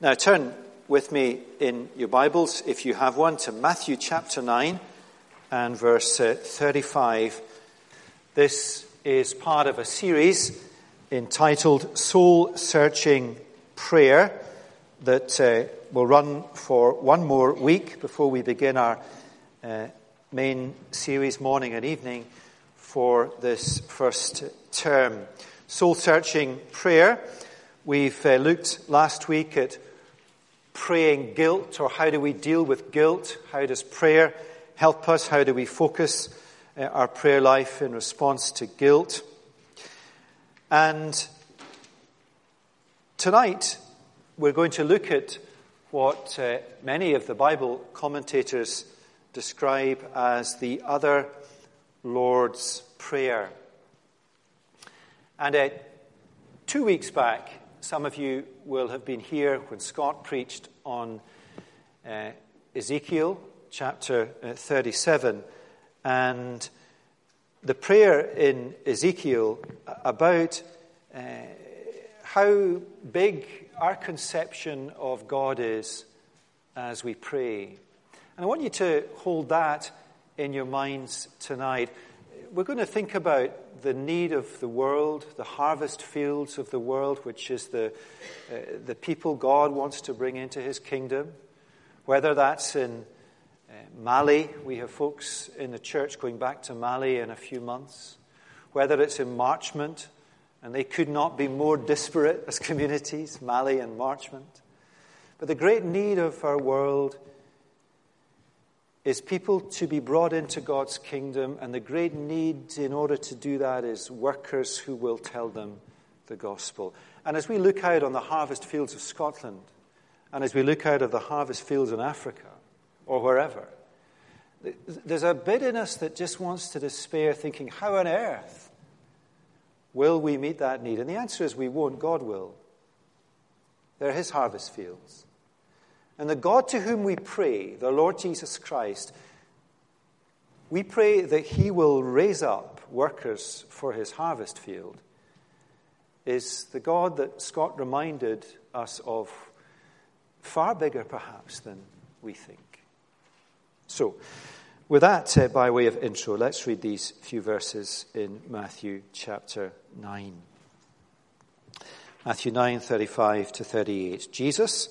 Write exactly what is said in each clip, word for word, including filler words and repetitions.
Now turn with me in your Bibles, if you have one, to Matthew chapter nine and verse thirty-five. This is part of a series entitled Soul-Searching Prayer that uh, will run for one more week before we begin our uh, main series, morning and evening, for this first term. Soul-Searching Prayer. We've uh, looked last week at praying guilt, or how do we deal with guilt? How does prayer help us? How do we focus uh, our prayer life in response to guilt? And tonight we're going to look at what uh, many of the Bible commentators describe as the other Lord's Prayer. And uh, two weeks back, some of you will have been here when Scott preached on uh, Ezekiel chapter thirty-seven, and the prayer in Ezekiel about uh, how big our conception of God is as we pray. And I want you to hold that in your minds tonight. We're going to think about the need of the world, the harvest fields of the world, which is the uh, the people God wants to bring into his kingdom. Whether that's in uh, Mali, we have folks in the church going back to Mali in a few months. Whether it's in Marchmont, and they could not be more disparate as communities, Mali and Marchmont. But the great need of our world is people to be brought into God's kingdom, and the great need in order to do that is workers who will tell them the gospel. And as we look out on the harvest fields of Scotland, and as we look out of the harvest fields in Africa, or wherever, there's a bit in us that just wants to despair, thinking, how on earth will we meet that need? And the answer is we won't, God will. They're his harvest fields. And the God to whom we pray, the Lord Jesus Christ, we pray that he will raise up workers for his harvest field, is the God that Scott reminded us of, far bigger perhaps than we think. So, with that uh, by way of intro, let's read these few verses in Matthew chapter nine. Matthew nine, thirty-five to thirty-eight. Jesus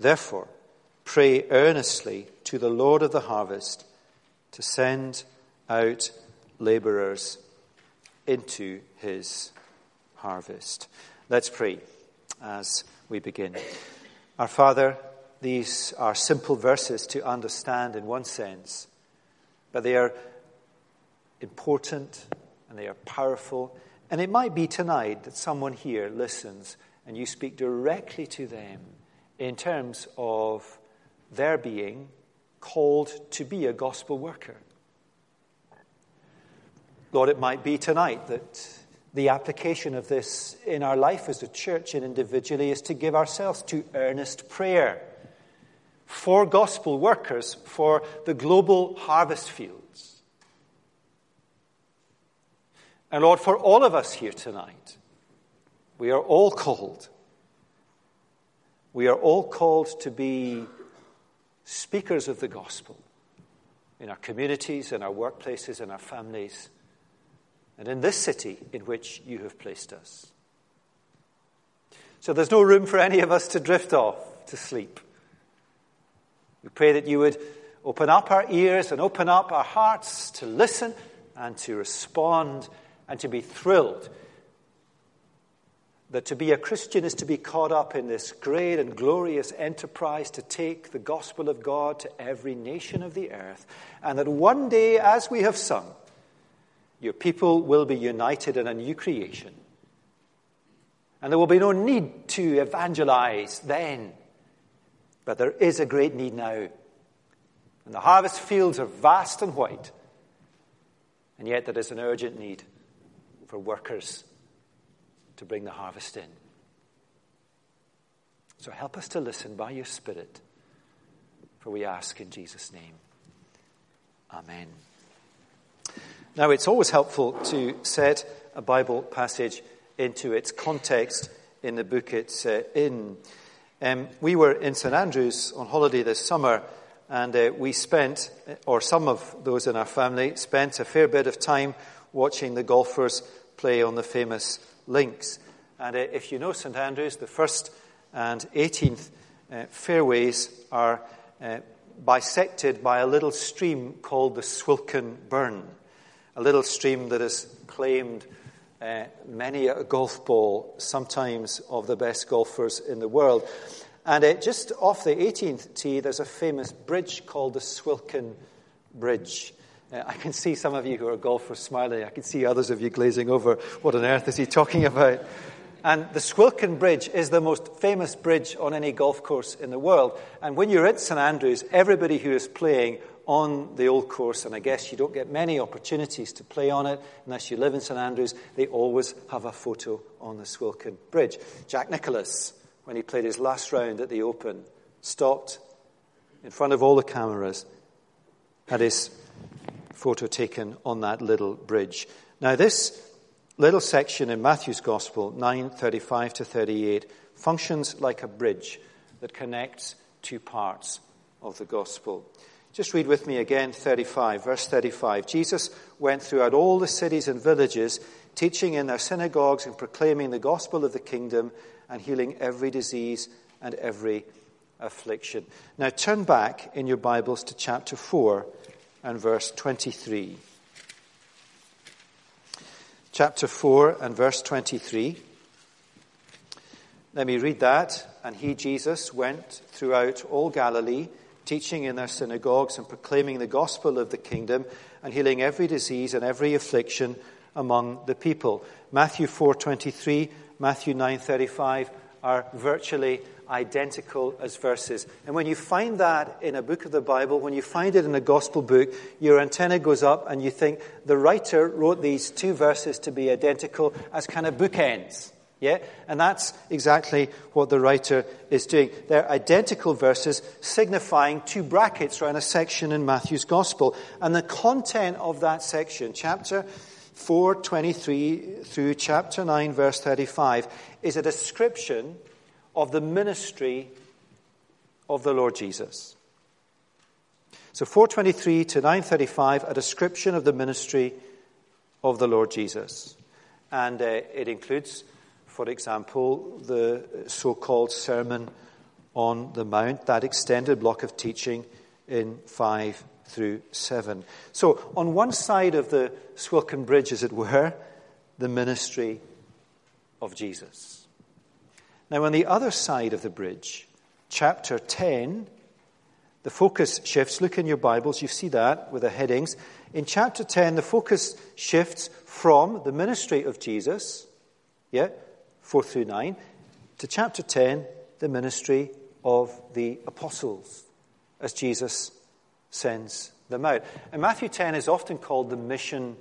Therefore, pray earnestly to the Lord of the harvest to send out laborers into his harvest." Let's pray as we begin. Our Father, these are simple verses to understand in one sense, but they are important and they are powerful. And it might be tonight that someone here listens and you speak directly to them in terms of their being called to be a gospel worker. Lord, it might be tonight that the application of this in our life as a church and individually is to give ourselves to earnest prayer for gospel workers, for the global harvest fields. And Lord, for all of us here tonight, we are all called We are all called to be speakers of the gospel in our communities, in our workplaces, in our families, and in this city in which you have placed us. So there's no room for any of us to drift off to sleep. We pray that you would open up our ears and open up our hearts to listen and to respond and to be thrilled that to be a Christian is to be caught up in this great and glorious enterprise to take the gospel of God to every nation of the earth, and that one day, as we have sung, your people will be united in a new creation. And there will be no need to evangelize then, But there is a great need now. And the harvest fields are vast and white. And yet there is an urgent need for workers to bring the harvest in. So help us to listen by your Spirit, for we ask in Jesus' name. Amen. Now, it's always helpful to set a Bible passage into its context in the book it's uh, in. Um, we were in Saint Andrews on holiday this summer, and uh, we spent, or some of those in our family, spent a fair bit of time watching the golfers play on the famous links. And uh, if you know Saint Andrews, the first and eighteenth uh, fairways are uh, bisected by a little stream called the Swilken Burn, a little stream that has claimed uh, many a golf ball, sometimes of the best golfers in the world. And uh, just off the eighteenth tee, there's a famous bridge called the Swilken Bridge. Uh, I can see some of you who are golfers smiling. I can see others of you glazing over. What on earth is he talking about? And the Swilken Bridge is the most famous bridge on any golf course in the world. And when you're at Saint Andrews, everybody who is playing on the old course, and I guess you don't get many opportunities to play on it unless you live in Saint Andrews, they always have a photo on the Swilken Bridge. Jack Nicholas, when he played his last round at the Open, stopped in front of all the cameras, had his photo taken on that little bridge. Now, this little section in Matthew's Gospel, nine thirty-five to thirty-eight, functions like a bridge that connects two parts of the Gospel. Just read with me again, thirty-five, verse thirty-five. Jesus went throughout all the cities and villages, teaching in their synagogues and proclaiming the gospel of the kingdom and healing every disease and every affliction. Now turn back in your Bibles to chapter four and verse twenty-three. Chapter four and verse twenty-three. Let me read that. And he, Jesus, went throughout all Galilee, teaching in their synagogues and proclaiming the gospel of the kingdom and healing every disease and every affliction among the people. Matthew four twenty-three, Matthew nine thirty-five are virtually identical as verses. And when you find that in a book of the Bible, when you find it in a gospel book, your antenna goes up and you think the writer wrote these two verses to be identical as kind of bookends. Yeah? And that's exactly what the writer is doing. They're identical verses signifying two brackets around a section in Matthew's Gospel. And the content of that section, chapter four twenty-three through chapter nine, verse thirty-five, is a description of the ministry of the Lord Jesus. So four twenty-three to nine thirty-five, a description of the ministry of the Lord Jesus. And uh, it includes, for example, the so-called Sermon on the Mount, that extended block of teaching in five through seven. So on one side of the Swilken Bridge, as it were, the ministry of Jesus. Now, on the other side of the bridge, chapter ten, the focus shifts. Look in your Bibles, you see that with the headings. In chapter ten, the focus shifts from the ministry of Jesus, yeah, four through nine, to chapter ten, the ministry of the apostles, as Jesus sends them out. And Matthew ten is often called the mission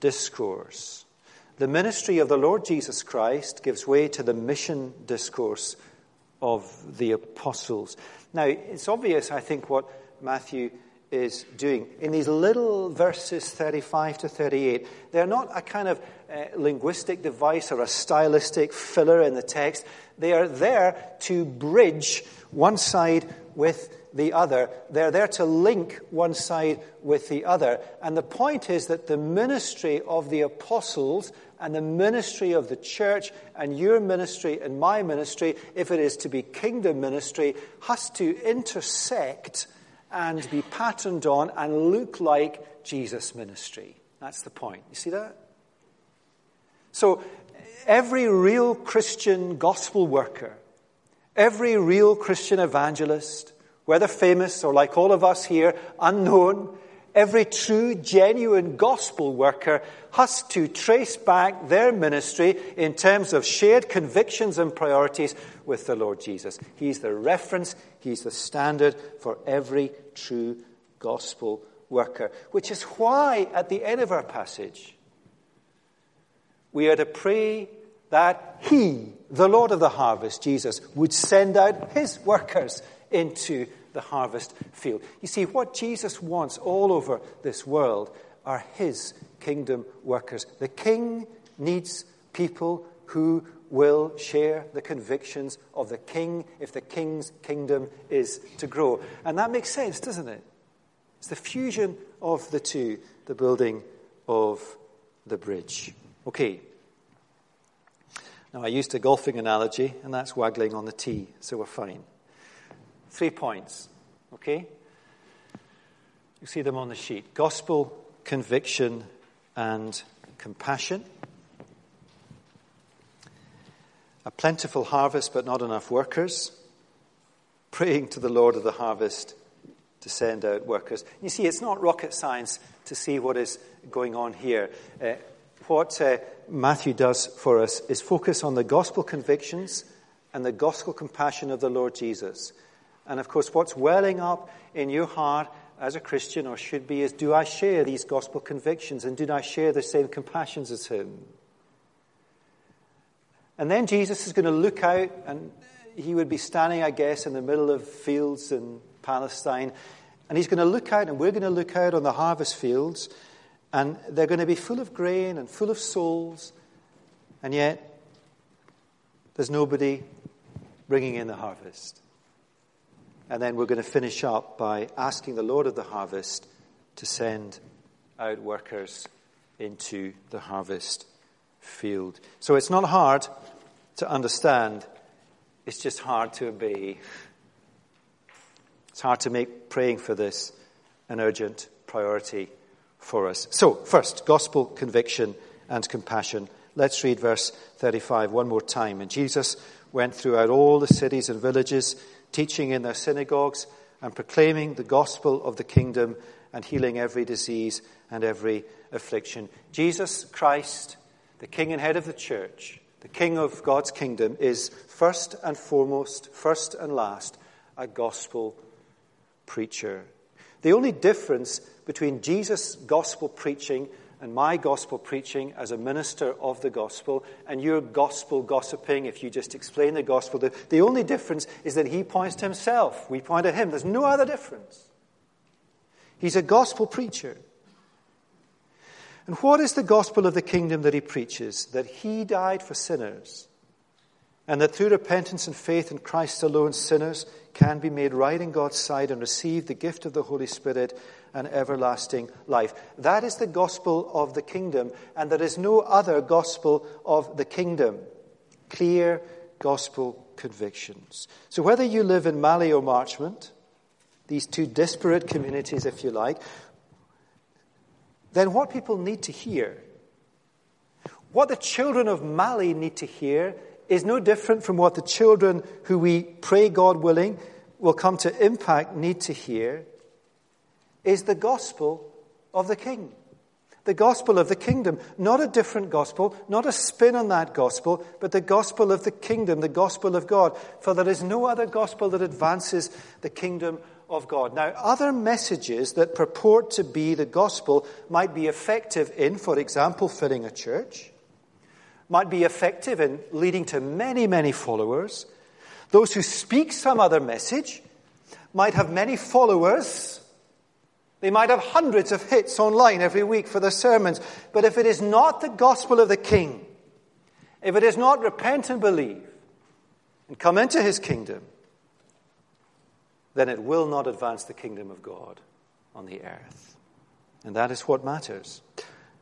discourse. The ministry of the Lord Jesus Christ gives way to the mission discourse of the apostles. Now, it's obvious, I think, what Matthew is doing. In these little verses thirty-five to thirty-eight, they're not a kind of uh, linguistic device or a stylistic filler in the text. They are there to bridge one side with the other. They're there to link one side with the other. And the point is that the ministry of the apostles and the ministry of the church and your ministry and my ministry, if it is to be kingdom ministry, has to intersect and be patterned on and look like Jesus' ministry. That's the point. You see that? So every real Christian gospel worker, every real Christian evangelist, whether famous or, like all of us here, unknown, Every true, genuine gospel worker has to trace back their ministry in terms of shared convictions and priorities with the Lord Jesus. He's the reference, he's the standard for every true gospel worker, which is why, at the end of our passage, we are to pray that he, the Lord of the harvest, Jesus, would send out his workers into the harvest field. You see, what Jesus wants all over this world are his kingdom workers. The king needs people who will share the convictions of the king if the king's kingdom is to grow. And that makes sense, doesn't it? It's the fusion of the two, the building of the bridge. Okay. Now, I used a golfing analogy, and that's waggling on the tee, so we're fine. Three points, okay? You see them on the sheet. Gospel, conviction, and compassion. A plentiful harvest, but not enough workers. Praying to the Lord of the harvest to send out workers. You see, it's not rocket science to see what is going on here. Uh, what uh, Matthew does for us is focus on the gospel convictions and the gospel compassion of the Lord Jesus. And, of course, what's welling up in your heart as a Christian, or should be, is, do I share these gospel convictions, and do I share the same compassions as him? And then Jesus is going to look out, and he would be standing, I guess, in the middle of fields in Palestine, and he's going to look out, and we're going to look out on the harvest fields, and they're going to be full of grain and full of souls, and yet there's nobody bringing in the harvest. And then we're going to finish up by asking the Lord of the harvest to send out workers into the harvest field. So it's not hard to understand. It's just hard to obey. It's hard to make praying for this an urgent priority for us. So first, gospel conviction and compassion. Let's read verse thirty-five one more time. And Jesus went throughout all the cities and villages, teaching in their synagogues and proclaiming the gospel of the kingdom and healing every disease and every affliction. Jesus Christ, the King and Head of the Church, the King of God's kingdom, is first and foremost, first and last, a gospel preacher. The only difference between Jesus' gospel preaching and my gospel preaching as a minister of the gospel, and your gospel gossiping, if you just explain the gospel, the, the only difference is that he points to himself. We point at him. There's no other difference. He's a gospel preacher. And what is the gospel of the kingdom that he preaches? That he died for sinners, and that through repentance and faith in Christ alone, sinners can be made right in God's sight and receive the gift of the Holy Spirit and everlasting life. That is the gospel of the kingdom, and there is no other gospel of the kingdom. Clear gospel convictions. So whether you live in Mali or Marchmont, these two disparate communities, if you like, then what people need to hear, what the children of Mali need to hear, is no different from what the children who we pray, God willing, will come to impact need to hear, is the gospel of the King. The gospel of the kingdom. Not a different gospel, not a spin on that gospel, but the gospel of the kingdom, the gospel of God. For there is no other gospel that advances the kingdom of God. Now, other messages that purport to be the gospel might be effective in, for example, filling a church, might be effective in leading to many, many followers. Those who speak some other message might have many followers. They might have hundreds of hits online every week for their sermons. But if it is not the gospel of the King, if it is not repent and believe and come into his kingdom, then it will not advance the kingdom of God on the earth. And that is what matters.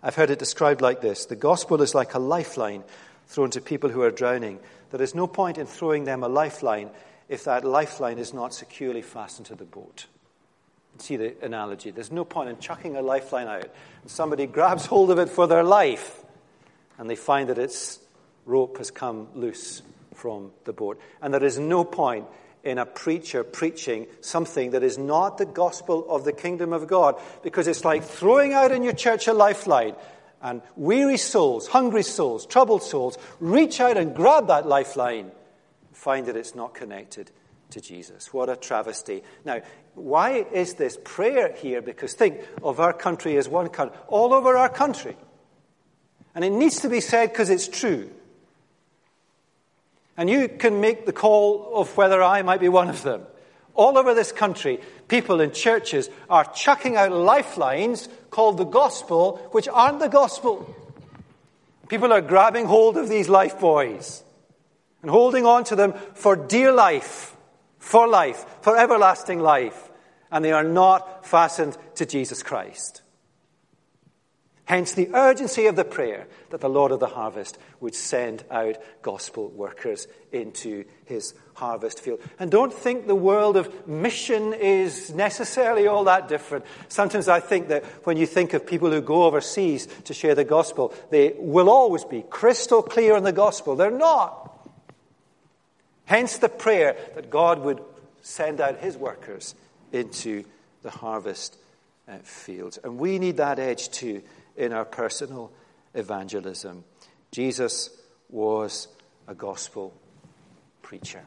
I've heard it described like this. The gospel is like a lifeline thrown to people who are drowning. There is no point in throwing them a lifeline if that lifeline is not securely fastened to the boat. See the analogy? There's no point in chucking a lifeline out, and somebody grabs hold of it for their life, and they find that its rope has come loose from the boat. And there is no point in a preacher preaching something that is not the gospel of the kingdom of God, because it's like throwing out in your church a lifeline, and weary souls, hungry souls, troubled souls reach out and grab that lifeline, find that it's not connected to Jesus. What a travesty. Now, why is this prayer here? Because think of our country as one country, all over our country. And it needs to be said because it's true. And you can make the call of whether I might be one of them. All over this country, people in churches are chucking out lifelines called the gospel, which aren't the gospel. People are grabbing hold of these life buoys and holding on to them for dear life, for life, for everlasting life. And they are not fastened to Jesus Christ. Hence the urgency of the prayer that the Lord of the harvest would send out gospel workers into his harvest field. And don't think the world of mission is necessarily all that different. Sometimes I think that when you think of people who go overseas to share the gospel, they will always be crystal clear on the gospel. They're not. Hence the prayer that God would send out his workers into the harvest field. And we need that edge too in our personal evangelism. Jesus was a gospel preacher.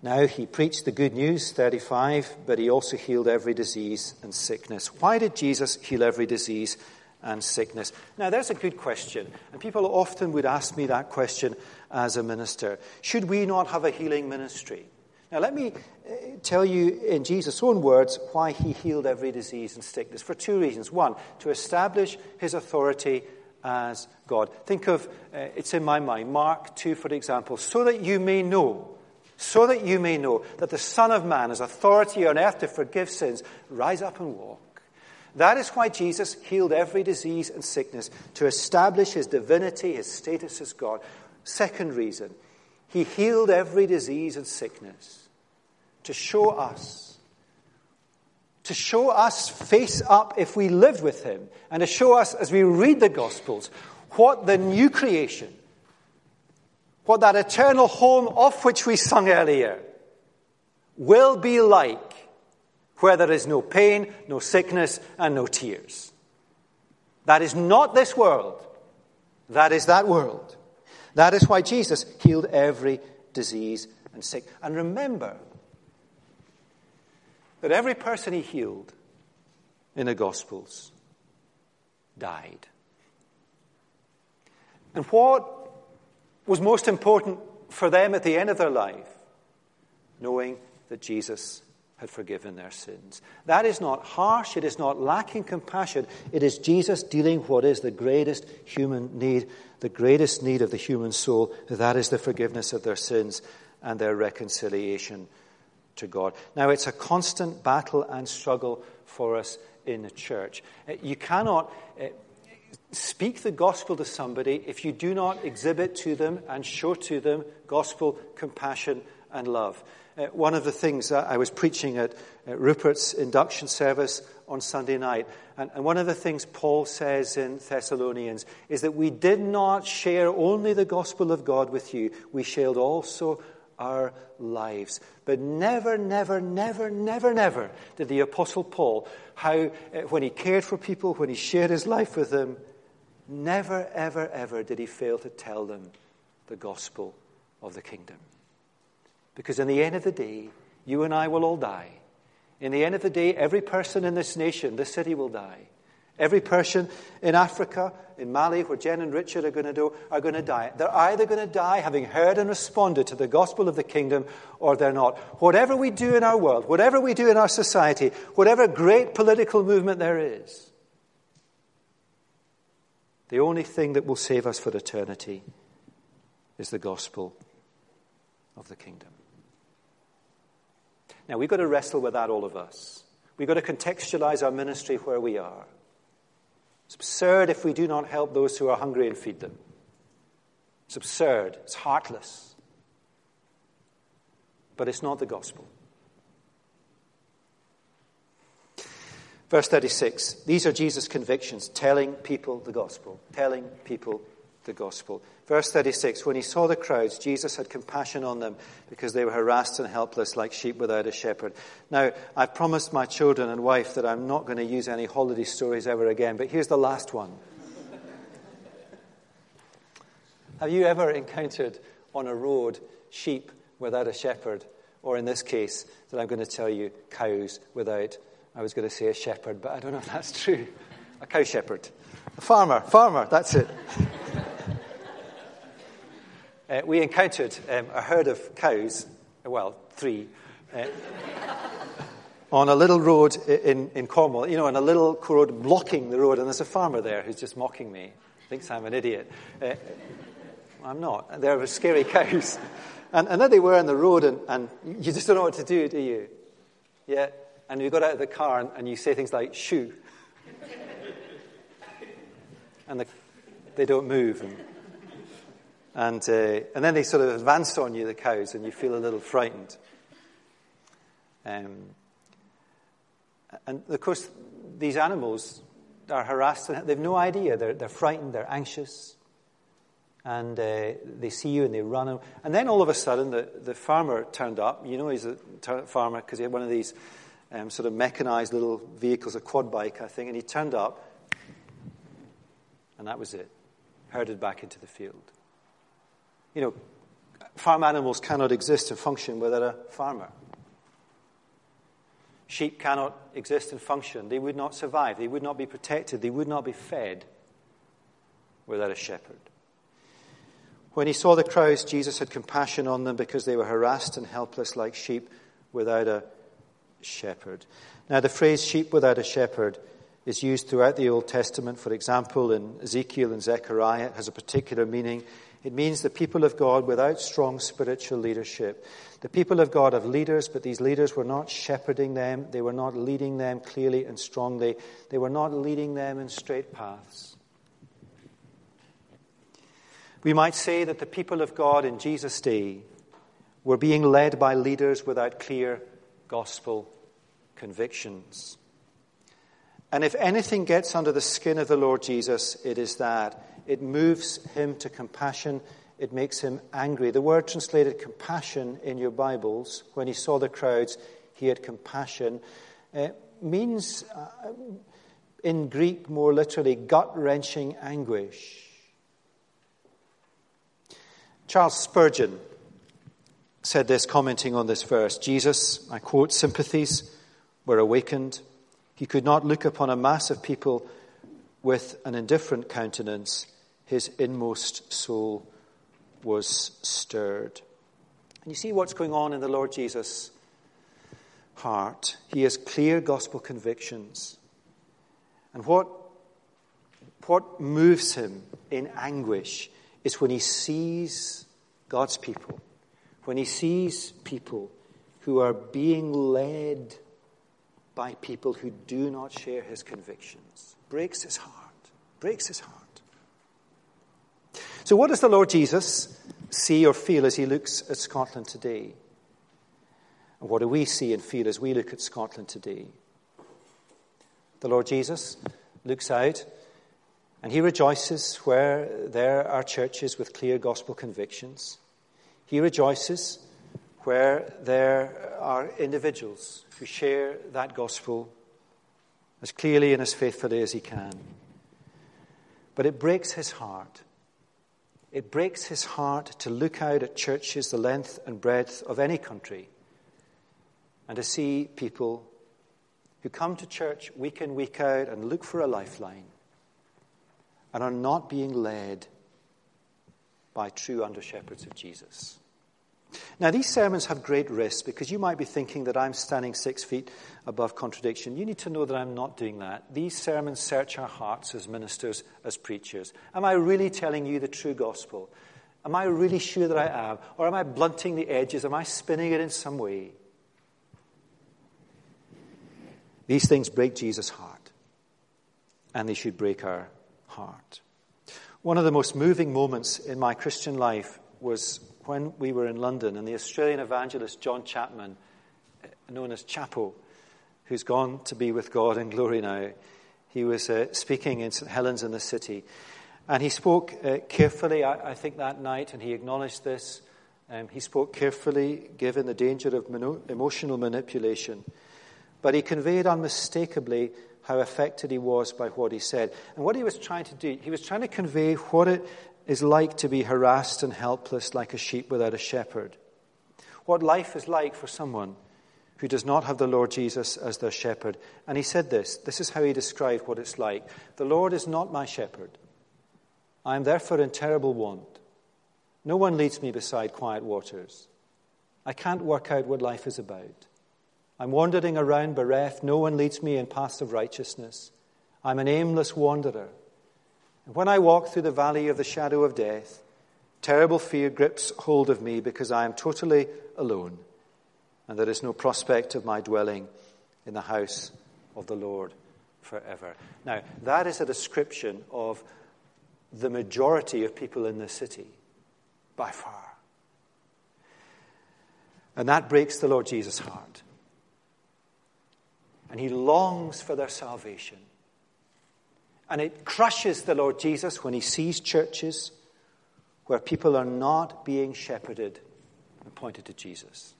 Now, he preached the good news, thirty-five, but he also healed every disease and sickness. Why did Jesus heal every disease and sickness? Now, there's a good question, and people often would ask me that question as a minister. Should we not have a healing ministry? Now, let me tell you in Jesus' own words why he healed every disease and sickness, for two reasons. One, to establish his authority as God. Think of, uh, it's in my mind, Mark two, for example, so that you may know, so that you may know that the Son of Man has authority on earth to forgive sins, rise up and walk. That is why Jesus healed every disease and sickness, to establish his divinity, his status as God. Second reason, he healed every disease and sickness to show us, to show us face up if we lived with him, and to show us as we read the Gospels what the new creation, what that eternal home of which we sung earlier, will be like, where there is no pain, no sickness, and no tears. That is not this world. That is that world. That is why Jesus healed every disease and sickness. And remember that every person he healed in the Gospels died. And what was most important for them at the end of their life? Knowing that Jesus had forgiven their sins. That is not harsh. It is not lacking compassion. It is Jesus dealing what is the greatest human need, the greatest need of the human soul. That is the forgiveness of their sins and their reconciliation to God. Now, it's a constant battle and struggle for us in the church. You cannot uh, speak the gospel to somebody if you do not exhibit to them and show to them gospel compassion and love. Uh, one of the things that I was preaching at uh, Rupert's induction service on Sunday night, and, and one of the things Paul says in Thessalonians is that we did not share only the gospel of God with you, we shared also our lives. But never, never, never, never, never did the Apostle Paul, how when he cared for people, when he shared his life with them, never, ever, ever did he fail to tell them the gospel of the kingdom. Because in the end of the day, you and I will all die. In the end of the day, every person in this nation, this city, will die. Every person in Africa, in Mali, where Jen and Richard are going to do, are going to die. They're either going to die having heard and responded to the gospel of the kingdom, or they're not. Whatever we do in our world, whatever we do in our society, whatever great political movement there is, the only thing that will save us for eternity is the gospel of the kingdom. Now, we've got to wrestle with that, all of us. We've got to contextualize our ministry where we are. It's absurd if we do not help those who are hungry and feed them. It's absurd. It's heartless. But it's not the gospel. Verse thirty-six. These are Jesus' convictions. Telling people the gospel. Telling people the gospel. Verse thirty-six, when he saw the crowds, Jesus had compassion on them because they were harassed and helpless like sheep without a shepherd. Now, I've promised my children and wife that I'm not going to use any holiday stories ever again, but here's the last one. Have you ever encountered on a road sheep without a shepherd? Or in this case, that I'm going to tell you, cows without, I was going to say a shepherd, but I don't know if that's true. A cow shepherd. A farmer, farmer, that's it. Uh, we encountered um, a herd of cows, well, three, uh, on a little road in, in Cornwall, you know, on a little road blocking the road, and there's a farmer there who's just mocking me, thinks I'm an idiot. Uh, I'm not. There were scary cows. And, and there they were on the road, and, and you just don't know what to do, do you? Yeah, and you got out of the car, and, and you say things like, shoo. And the, they don't move, and... And uh, and then they sort of advance on you, the cows, and you feel a little frightened. Um, and, of course, these animals are harassed. And they've no idea. They're, they're frightened. They're anxious. And uh, they see you, and they run. And then, all of a sudden, the, the farmer turned up. You know he's a ter- farmer because he had one of these um, sort of mechanized little vehicles, a quad bike, I think. And he turned up, and that was it. Herded back into the field. You know, farm animals cannot exist and function without a farmer. Sheep cannot exist and function. They would not survive. They would not be protected. They would not be fed without a shepherd. When he saw the crowds, Jesus had compassion on them because they were harassed and helpless like sheep without a shepherd. Now, the phrase sheep without a shepherd is used throughout the Old Testament. For example, in Ezekiel and Zechariah, it has a particular meaning. It means the people of God without strong spiritual leadership. The people of God have leaders, but these leaders were not shepherding them. They were not leading them clearly and strongly. They were not leading them in straight paths. We might say that the people of God in Jesus' day were being led by leaders without clear gospel convictions. And if anything gets under the skin of the Lord Jesus, it is that. It moves him to compassion. It makes him angry. The word translated compassion in your Bibles, when he saw the crowds, he had compassion, uh, means uh, in Greek more literally gut-wrenching anguish. Charles Spurgeon said this, commenting on this verse, Jesus, I quote, sympathies were awakened. He could not look upon a mass of people with an indifferent countenance. His inmost soul was stirred. And you see what's going on in the Lord Jesus' heart. He has clear gospel convictions. And what, what moves him in anguish is when he sees God's people, when he sees people who are being led by people who do not share his convictions. Breaks his heart. Breaks his heart. So what does the Lord Jesus see or feel as he looks at Scotland today? And what do we see and feel as we look at Scotland today? The Lord Jesus looks out and he rejoices where there are churches with clear gospel convictions. He rejoices where there are individuals who share that gospel as clearly and as faithfully as he can. But it breaks his heart. It breaks his heart to look out at churches the length and breadth of any country and to see people who come to church week in, week out and look for a lifeline and are not being led by true under-shepherds of Jesus. Now, these sermons have great risks because you might be thinking that I'm standing six feet above contradiction. You need to know that I'm not doing that. These sermons search our hearts as ministers, as preachers. Am I really telling you the true gospel? Am I really sure that I am? Or am I blunting the edges? Am I spinning it in some way? These things break Jesus' heart, and they should break our heart. One of the most moving moments in my Christian life was when we were in London, and the Australian evangelist John Chapman, known as Chappo, who's gone to be with God in glory now, he was uh, speaking in Saint Helens in the city. And he spoke uh, carefully, I, I think, that night, and he acknowledged this. Um, he spoke carefully, given the danger of mono- emotional manipulation. But he conveyed unmistakably how affected he was by what he said. And what he was trying to do, he was trying to convey what it is like to be harassed and helpless like a sheep without a shepherd. What life is like for someone who does not have the Lord Jesus as their shepherd. And he said this. This is how he described what it's like. The Lord is not my shepherd. I am therefore in terrible want. No one leads me beside quiet waters. I can't work out what life is about. I'm wandering around bereft. No one leads me in paths of righteousness. I'm an aimless wanderer. And when I walk through the valley of the shadow of death, terrible fear grips hold of me because I am totally alone, and there is no prospect of my dwelling in the house of the Lord forever. Now, that is a description of the majority of people in this city, by far. And that breaks the Lord Jesus' heart. And he longs for their salvation. And it crushes the Lord Jesus when he sees churches where people are not being shepherded and pointed to Jesus.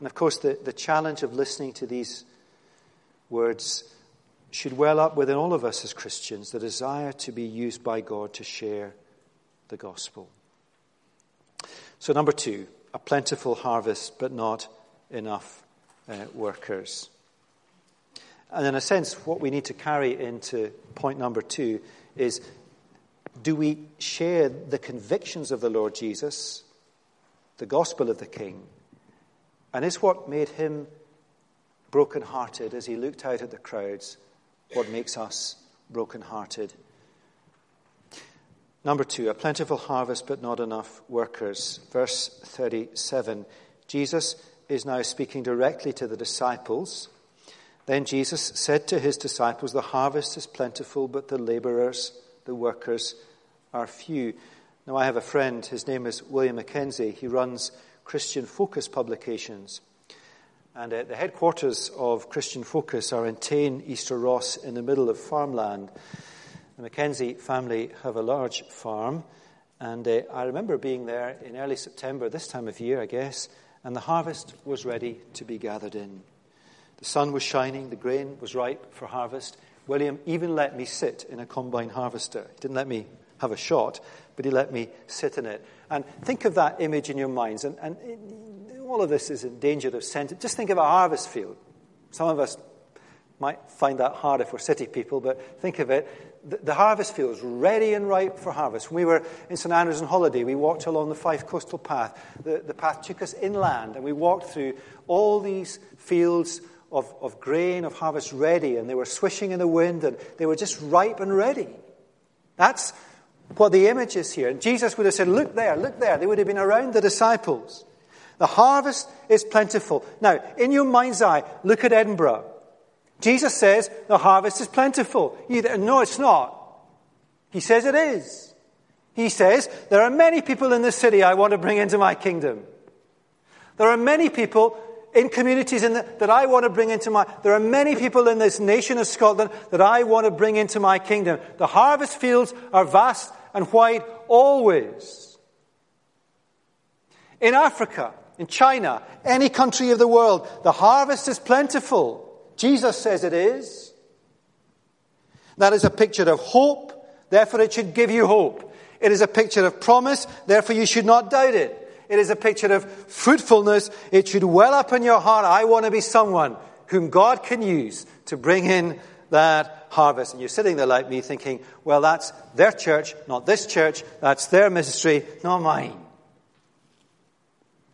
And of course, the, the challenge of listening to these words should well up within all of us as Christians, the desire to be used by God to share the gospel. So number two, a plentiful harvest, but not enough uh, workers. And in a sense, what we need to carry into point number two is, do we share the convictions of the Lord Jesus, the gospel of the King? And is what made him brokenhearted as he looked out at the crowds what makes us brokenhearted? Number two, a plentiful harvest but not enough workers. Verse thirty-seven, Jesus is now speaking directly to the disciples. Then Jesus said to his disciples, the harvest is plentiful, but the laborers, the workers, are few. Now, I have a friend, his name is William Mackenzie. He runs Christian Focus Publications. And uh, the headquarters of Christian Focus are in Tain, Easter Ross, in the middle of farmland. The Mackenzie family have a large farm, and uh, I remember being there in early September, this time of year, I guess, and the harvest was ready to be gathered in. The sun was shining, the grain was ripe for harvest. William even let me sit in a combine harvester. He didn't let me have a shot, but he let me sit in it. And think of that image in your minds. And, and it, all of this is in danger of sentence. Just think of a harvest field. Some of us might find that hard if we're city people, but think of it. The, the harvest field is ready and ripe for harvest. When we were in Saint Andrews on holiday, we walked along the Fife coastal path. The, the path took us inland, and we walked through all these fields Of, of grain, of harvest ready, and they were swishing in the wind, and they were just ripe and ready. That's what the image is here. And Jesus would have said, look there, look there. They would have been around the disciples. The harvest is plentiful. Now, in your mind's eye, look at Edinburgh. Jesus says, the harvest is plentiful. Either, no, it's not. He says it is. He says, there are many people in this city I want to bring into my kingdom. There are many people in communities in the, that I want to bring into my... There are many people in this nation of Scotland that I want to bring into my kingdom. The harvest fields are vast and wide always. In Africa, in China, any country of the world, the harvest is plentiful. Jesus says it is. That is a picture of hope, therefore it should give you hope. It is a picture of promise, therefore you should not doubt it. It is a picture of fruitfulness. It should well up in your heart. I want to be someone whom God can use to bring in that harvest. And you're sitting there like me thinking, well, that's their church, not this church. That's their ministry, not mine.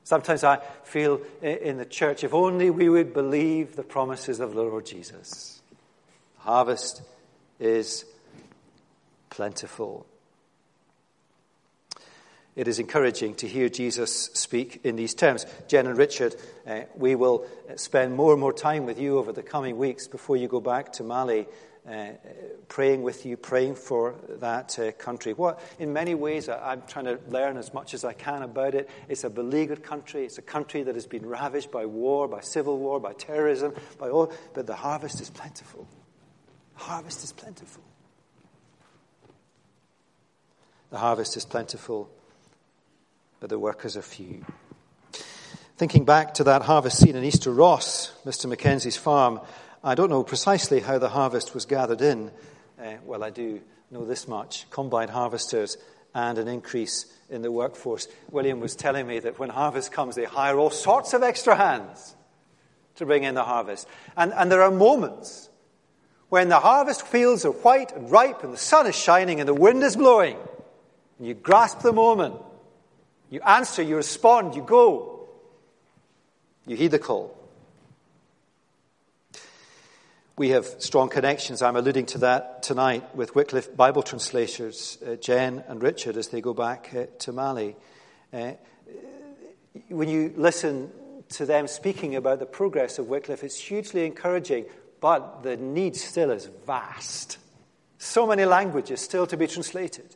Sometimes I feel in the church, if only we would believe the promises of the Lord Jesus. Harvest is plentiful. It is encouraging to hear Jesus speak in these terms. Jen and Richard, uh, we will spend more and more time with you over the coming weeks before you go back to Mali, uh, praying with you, praying for that uh, country. What, in many ways, I, I'm trying to learn as much as I can about it. It's a beleaguered country. It's a country that has been ravaged by war, by civil war, by terrorism, by all. But the harvest is plentiful. Harvest is plentiful. The harvest is plentiful, but the workers are few. Thinking back to that harvest scene in Easter Ross, Mister Mackenzie's farm, I don't know precisely how the harvest was gathered in. Uh, well, I do know this much. Combine harvesters and an increase in the workforce. William was telling me that when harvest comes, they hire all sorts of extra hands to bring in the harvest. And, and there are moments when the harvest fields are white and ripe and the sun is shining and the wind is blowing. And you grasp the moment. You answer, you respond, you go. You heed the call. We have strong connections. I'm alluding to that tonight with Wycliffe Bible translators, uh, Jen and Richard, as they go back uh, to Mali. Uh, when you listen to them speaking about the progress of Wycliffe, it's hugely encouraging, but the need still is vast. So many languages still to be translated.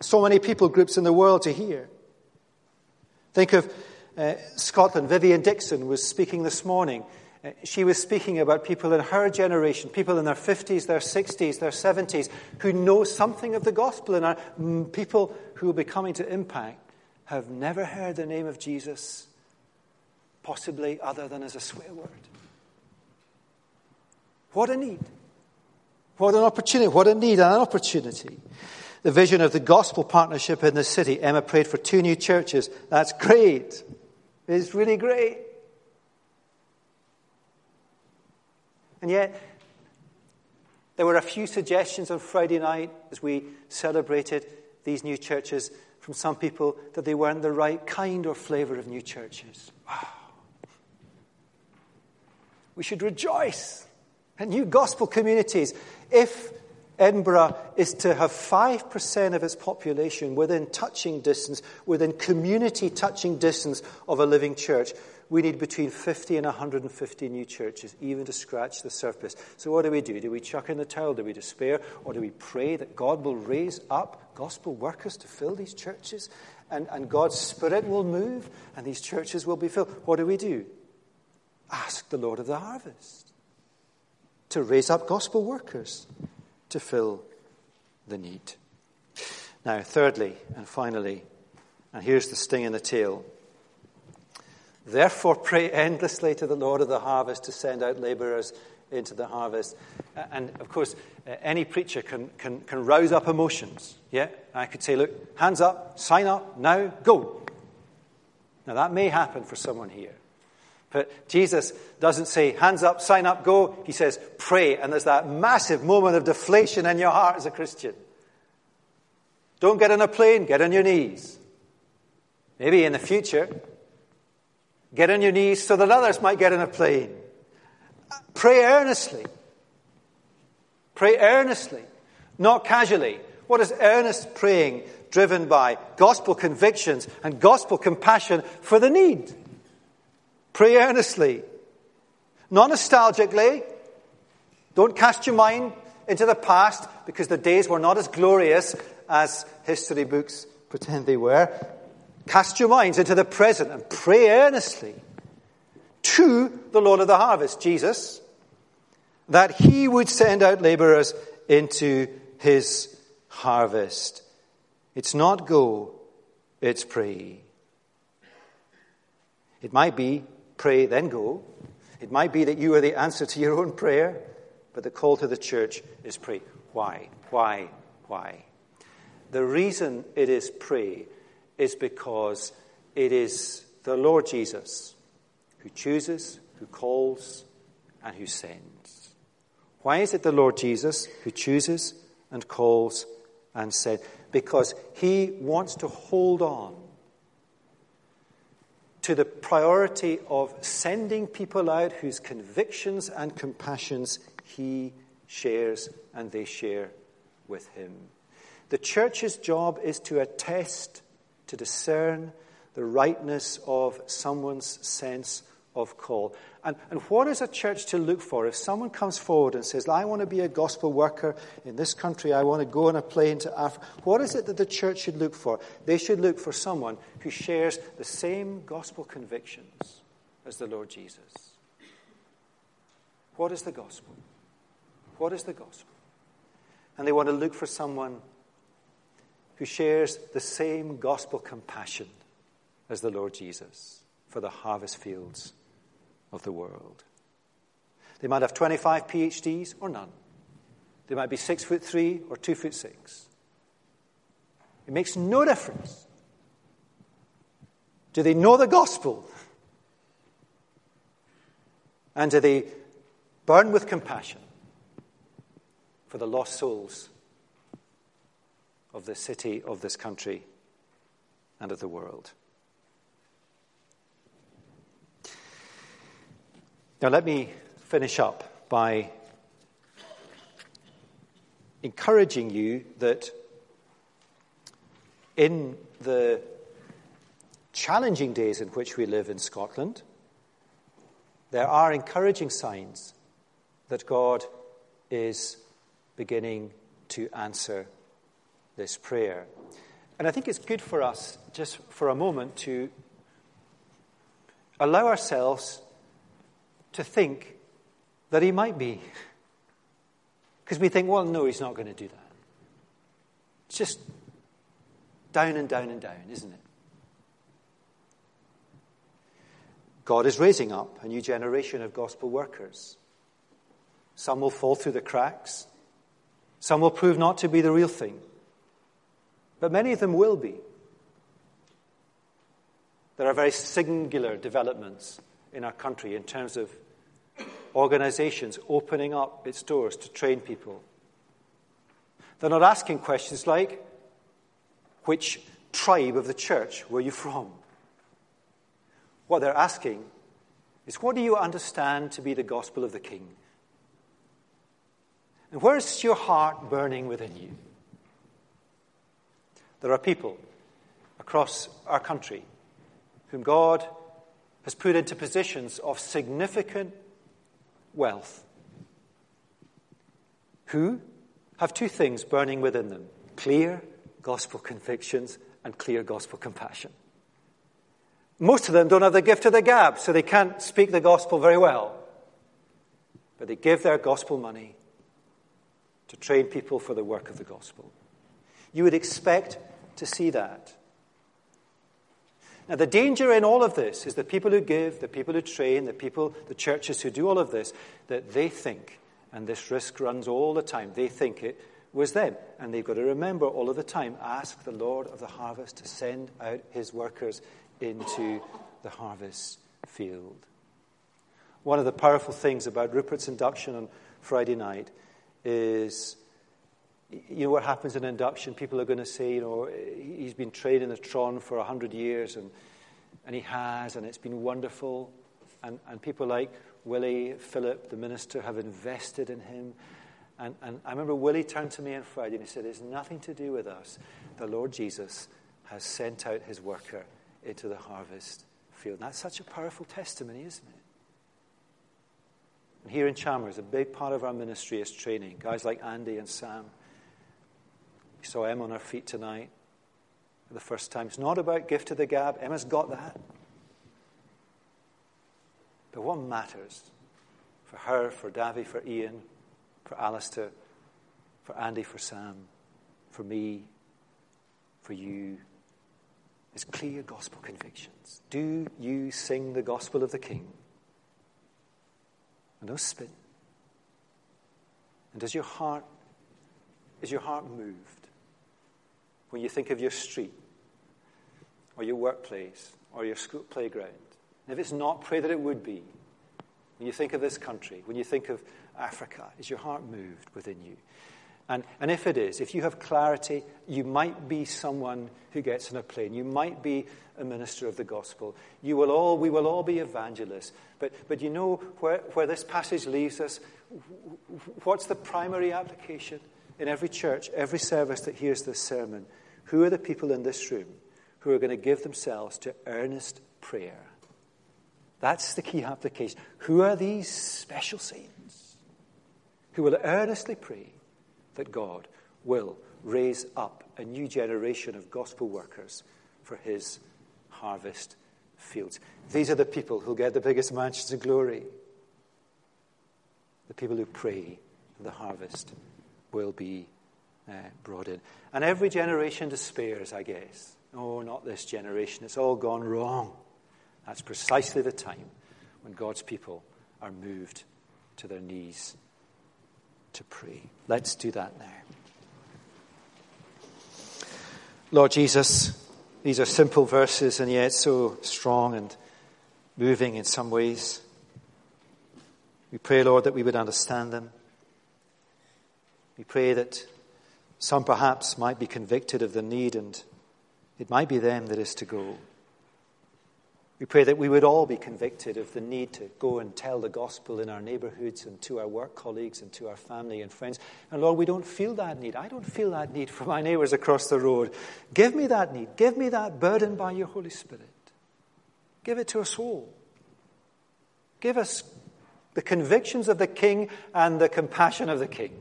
So many people groups in the world to hear. Think of Uh, Scotland. Vivian Dixon was speaking this morning. Uh, she was speaking about people in her generation, people in their fifties, their sixties, their seventies, who know something of the gospel, and are mm, people who will be coming to impact have never heard the name of Jesus, possibly other than as a swear word. What a need. What an opportunity. What a need and an opportunity. The vision of the gospel partnership in the city. Emma prayed for two new churches. That's great. It's really great. And yet, there were a few suggestions on Friday night as we celebrated these new churches from some people that they weren't the right kind or flavor of new churches. Wow. We should rejoice at new gospel communities. If Edinburgh is to have five percent of its population within touching distance, within community touching distance of a living church, we need between fifty and one hundred fifty new churches, even to scratch the surface. So what do we do? Do we chuck in the towel? Do we despair? Or do we pray that God will raise up gospel workers to fill these churches, and, and God's Spirit will move and these churches will be filled? What do we do? Ask the Lord of the harvest to raise up gospel workers to fill the need. Now, thirdly and finally, and here's the sting in the tail. Therefore, pray endlessly to the Lord of the harvest to send out laborers into the harvest. And of course, any preacher can can, can rouse up emotions. Yeah, I could say, look, hands up, sign up, now, go. Now, that may happen for someone here. But Jesus doesn't say, hands up, sign up, go. He says, pray. And there's that massive moment of deflation in your heart as a Christian. Don't get on a plane, get on your knees. Maybe in the future, get on your knees so that others might get on a plane. Pray earnestly. Pray earnestly, not casually. What is earnest praying driven by? Gospel convictions and gospel compassion for the need. Pray earnestly, not nostalgically. Don't cast your mind into the past, because the days were not as glorious as history books pretend they were. Cast your minds into the present and pray earnestly to the Lord of the harvest, Jesus, that he would send out laborers into his harvest. It's not go, it's pray. It might be pray, then go. It might be that you are the answer to your own prayer, but the call to the church is pray. Why? Why? Why? The reason it is pray is because it is the Lord Jesus who chooses, who calls, and who sends. Why is it the Lord Jesus who chooses and calls and sends? Because he wants to hold on to the priority of sending people out whose convictions and compassions he shares and they share with him. The church's job is to attest, to discern the rightness of someone's sense of call. And, and what is a church to look for? If someone comes forward and says, I want to be a gospel worker in this country, I want to go on a plane to Africa, what is it that the church should look for? They should look for someone who shares the same gospel convictions as the Lord Jesus. What is the gospel? What is the gospel? And they want to look for someone who shares the same gospel compassion as the Lord Jesus for the harvest fields of the world. They might have twenty-five PhDs or none. They might be six foot three or two foot six. It makes no difference. Do they know the gospel? And do they burn with compassion for the lost souls of this city, of this country, and of the world? Now let me finish up by encouraging you that in the challenging days in which we live in Scotland, there are encouraging signs that God is beginning to answer this prayer. And I think it's good for us, just for a moment, to allow ourselves to think that he might be. Because we think, well, no, he's not going to do that. It's just down and down and down, isn't it? God is raising up a new generation of gospel workers. Some will fall through the cracks. Some will prove not to be the real thing. But many of them will be. There are very singular developments in our country in terms of organizations opening up its doors to train people. They're not asking questions like, which tribe of the church were you from? What they're asking is, what do you understand to be the gospel of the King? And where is your heart burning within you? There are people across our country whom God has put into positions of significant wealth, who have two things burning within them: clear gospel convictions and clear gospel compassion. Most of them don't have the gift of the gab, so they can't speak the gospel very well. But they give their gospel money to train people for the work of the gospel. You would expect to see that. Now, the danger in all of this is the people who give, the people who train, the people, the churches who do all of this, that they think, and this risk runs all the time, they think it was them. And they've got to remember all of the time, ask the Lord of the harvest to send out his workers into the harvest field. One of the powerful things about Rupert's induction on Friday night is, you know what happens in induction? People are going to say, you know, he's been trained in the Tron for a hundred years, and and he has, and it's been wonderful. And, and people like Willie, Philip, the minister, have invested in him. And, and I remember Willie turned to me on Friday and he said, it's nothing to do with us. The Lord Jesus has sent out his worker into the harvest field. And that's such a powerful testimony, isn't it? And here in Chalmers, a big part of our ministry is training. Guys like Andy and Sam. We saw Emma on her feet tonight for the first time. It's not about gift of the gab. Emma's got that. But what matters for her, for Davy, for Ian, for Alistair, for Andy, for Sam, for me, for you, is clear gospel convictions. Do you sing the gospel of the King? And no spin. And does your heart Is your heart moved when you think of your street or your workplace or your school playground? And if it's not, pray that it would be. When you think of this country, when you think of Africa, is your heart moved within you? And, and if it is, if you have clarity, you might be someone who gets on a plane. You might be a minister of the gospel. You will all, we will all be evangelists. But, but you know where, where this passage leaves us? What's the primary application? In every church, every service that hears this sermon, who are the people in this room who are going to give themselves to earnest prayer? That's the key application. Who are these special saints who will earnestly pray that God will raise up a new generation of gospel workers for his harvest fields? These are the people who get the biggest mansions of glory. The people who pray for the harvest will be uh, brought in. And every generation despairs, I guess. Oh, not this generation. It's all gone wrong. That's precisely the time when God's people are moved to their knees to pray. Let's do that now. Lord Jesus, these are simple verses and yet so strong and moving in some ways. We pray, Lord, that we would understand them. We pray that some perhaps might be convicted of the need, and it might be them that is to go. We pray that we would all be convicted of the need to go and tell the gospel in our neighborhoods and to our work colleagues and to our family and friends. And Lord, we don't feel that need. I don't feel that need for my neighbors across the road. Give me that need. Give me that burden by your Holy Spirit. Give it to us all. Give us the convictions of the King and the compassion of the King.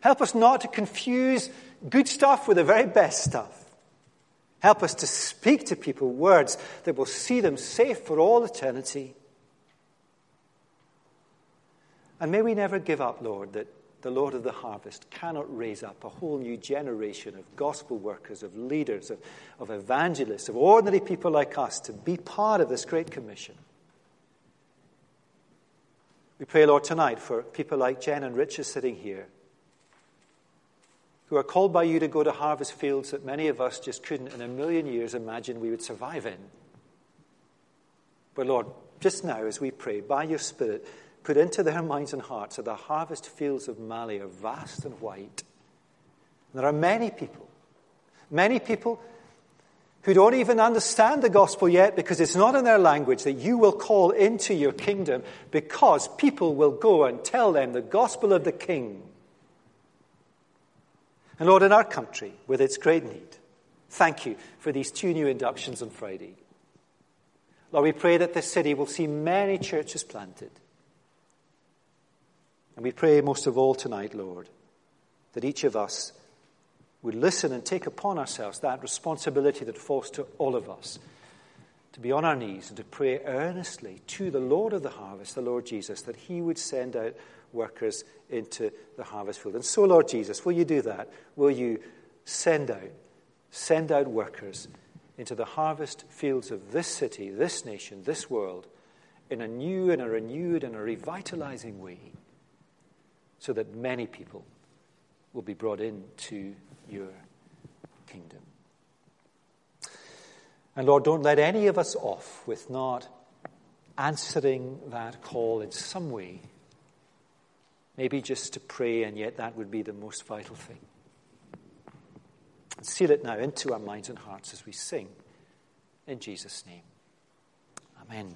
Help us not to confuse good stuff with the very best stuff. Help us to speak to people words that will see them safe for all eternity. And may we never give up, Lord, that the Lord of the harvest cannot raise up a whole new generation of gospel workers, of leaders, of, of evangelists, of ordinary people like us to be part of this great commission. We pray, Lord, tonight for people like Jen and Richard sitting here, who are called by you to go to harvest fields that many of us just couldn't in a million years imagine we would survive in. But Lord, just now as we pray, by your Spirit, put into their minds and hearts that the harvest fields of Mali are vast and wide. And there are many people, many people who don't even understand the gospel yet because it's not in their language, that you will call into your kingdom because people will go and tell them the gospel of the King. And Lord, in our country, with its great need, thank you for these two new inductions on Friday. Lord, we pray that this city will see many churches planted. And we pray most of all tonight, Lord, that each of us would listen and take upon ourselves that responsibility that falls to all of us, to be on our knees and to pray earnestly to the Lord of the harvest, the Lord Jesus, that he would send out workers into the harvest field. And so, Lord Jesus, will you do that? Will you send out, send out workers into the harvest fields of this city, this nation, this world, in a new and a renewed and a revitalizing way, so that many people will be brought into your kingdom. And Lord, don't let any of us off with not answering that call in some way. Maybe just to pray, and yet that would be the most vital thing. And seal it now into our minds and hearts as we sing. In Jesus' name, amen.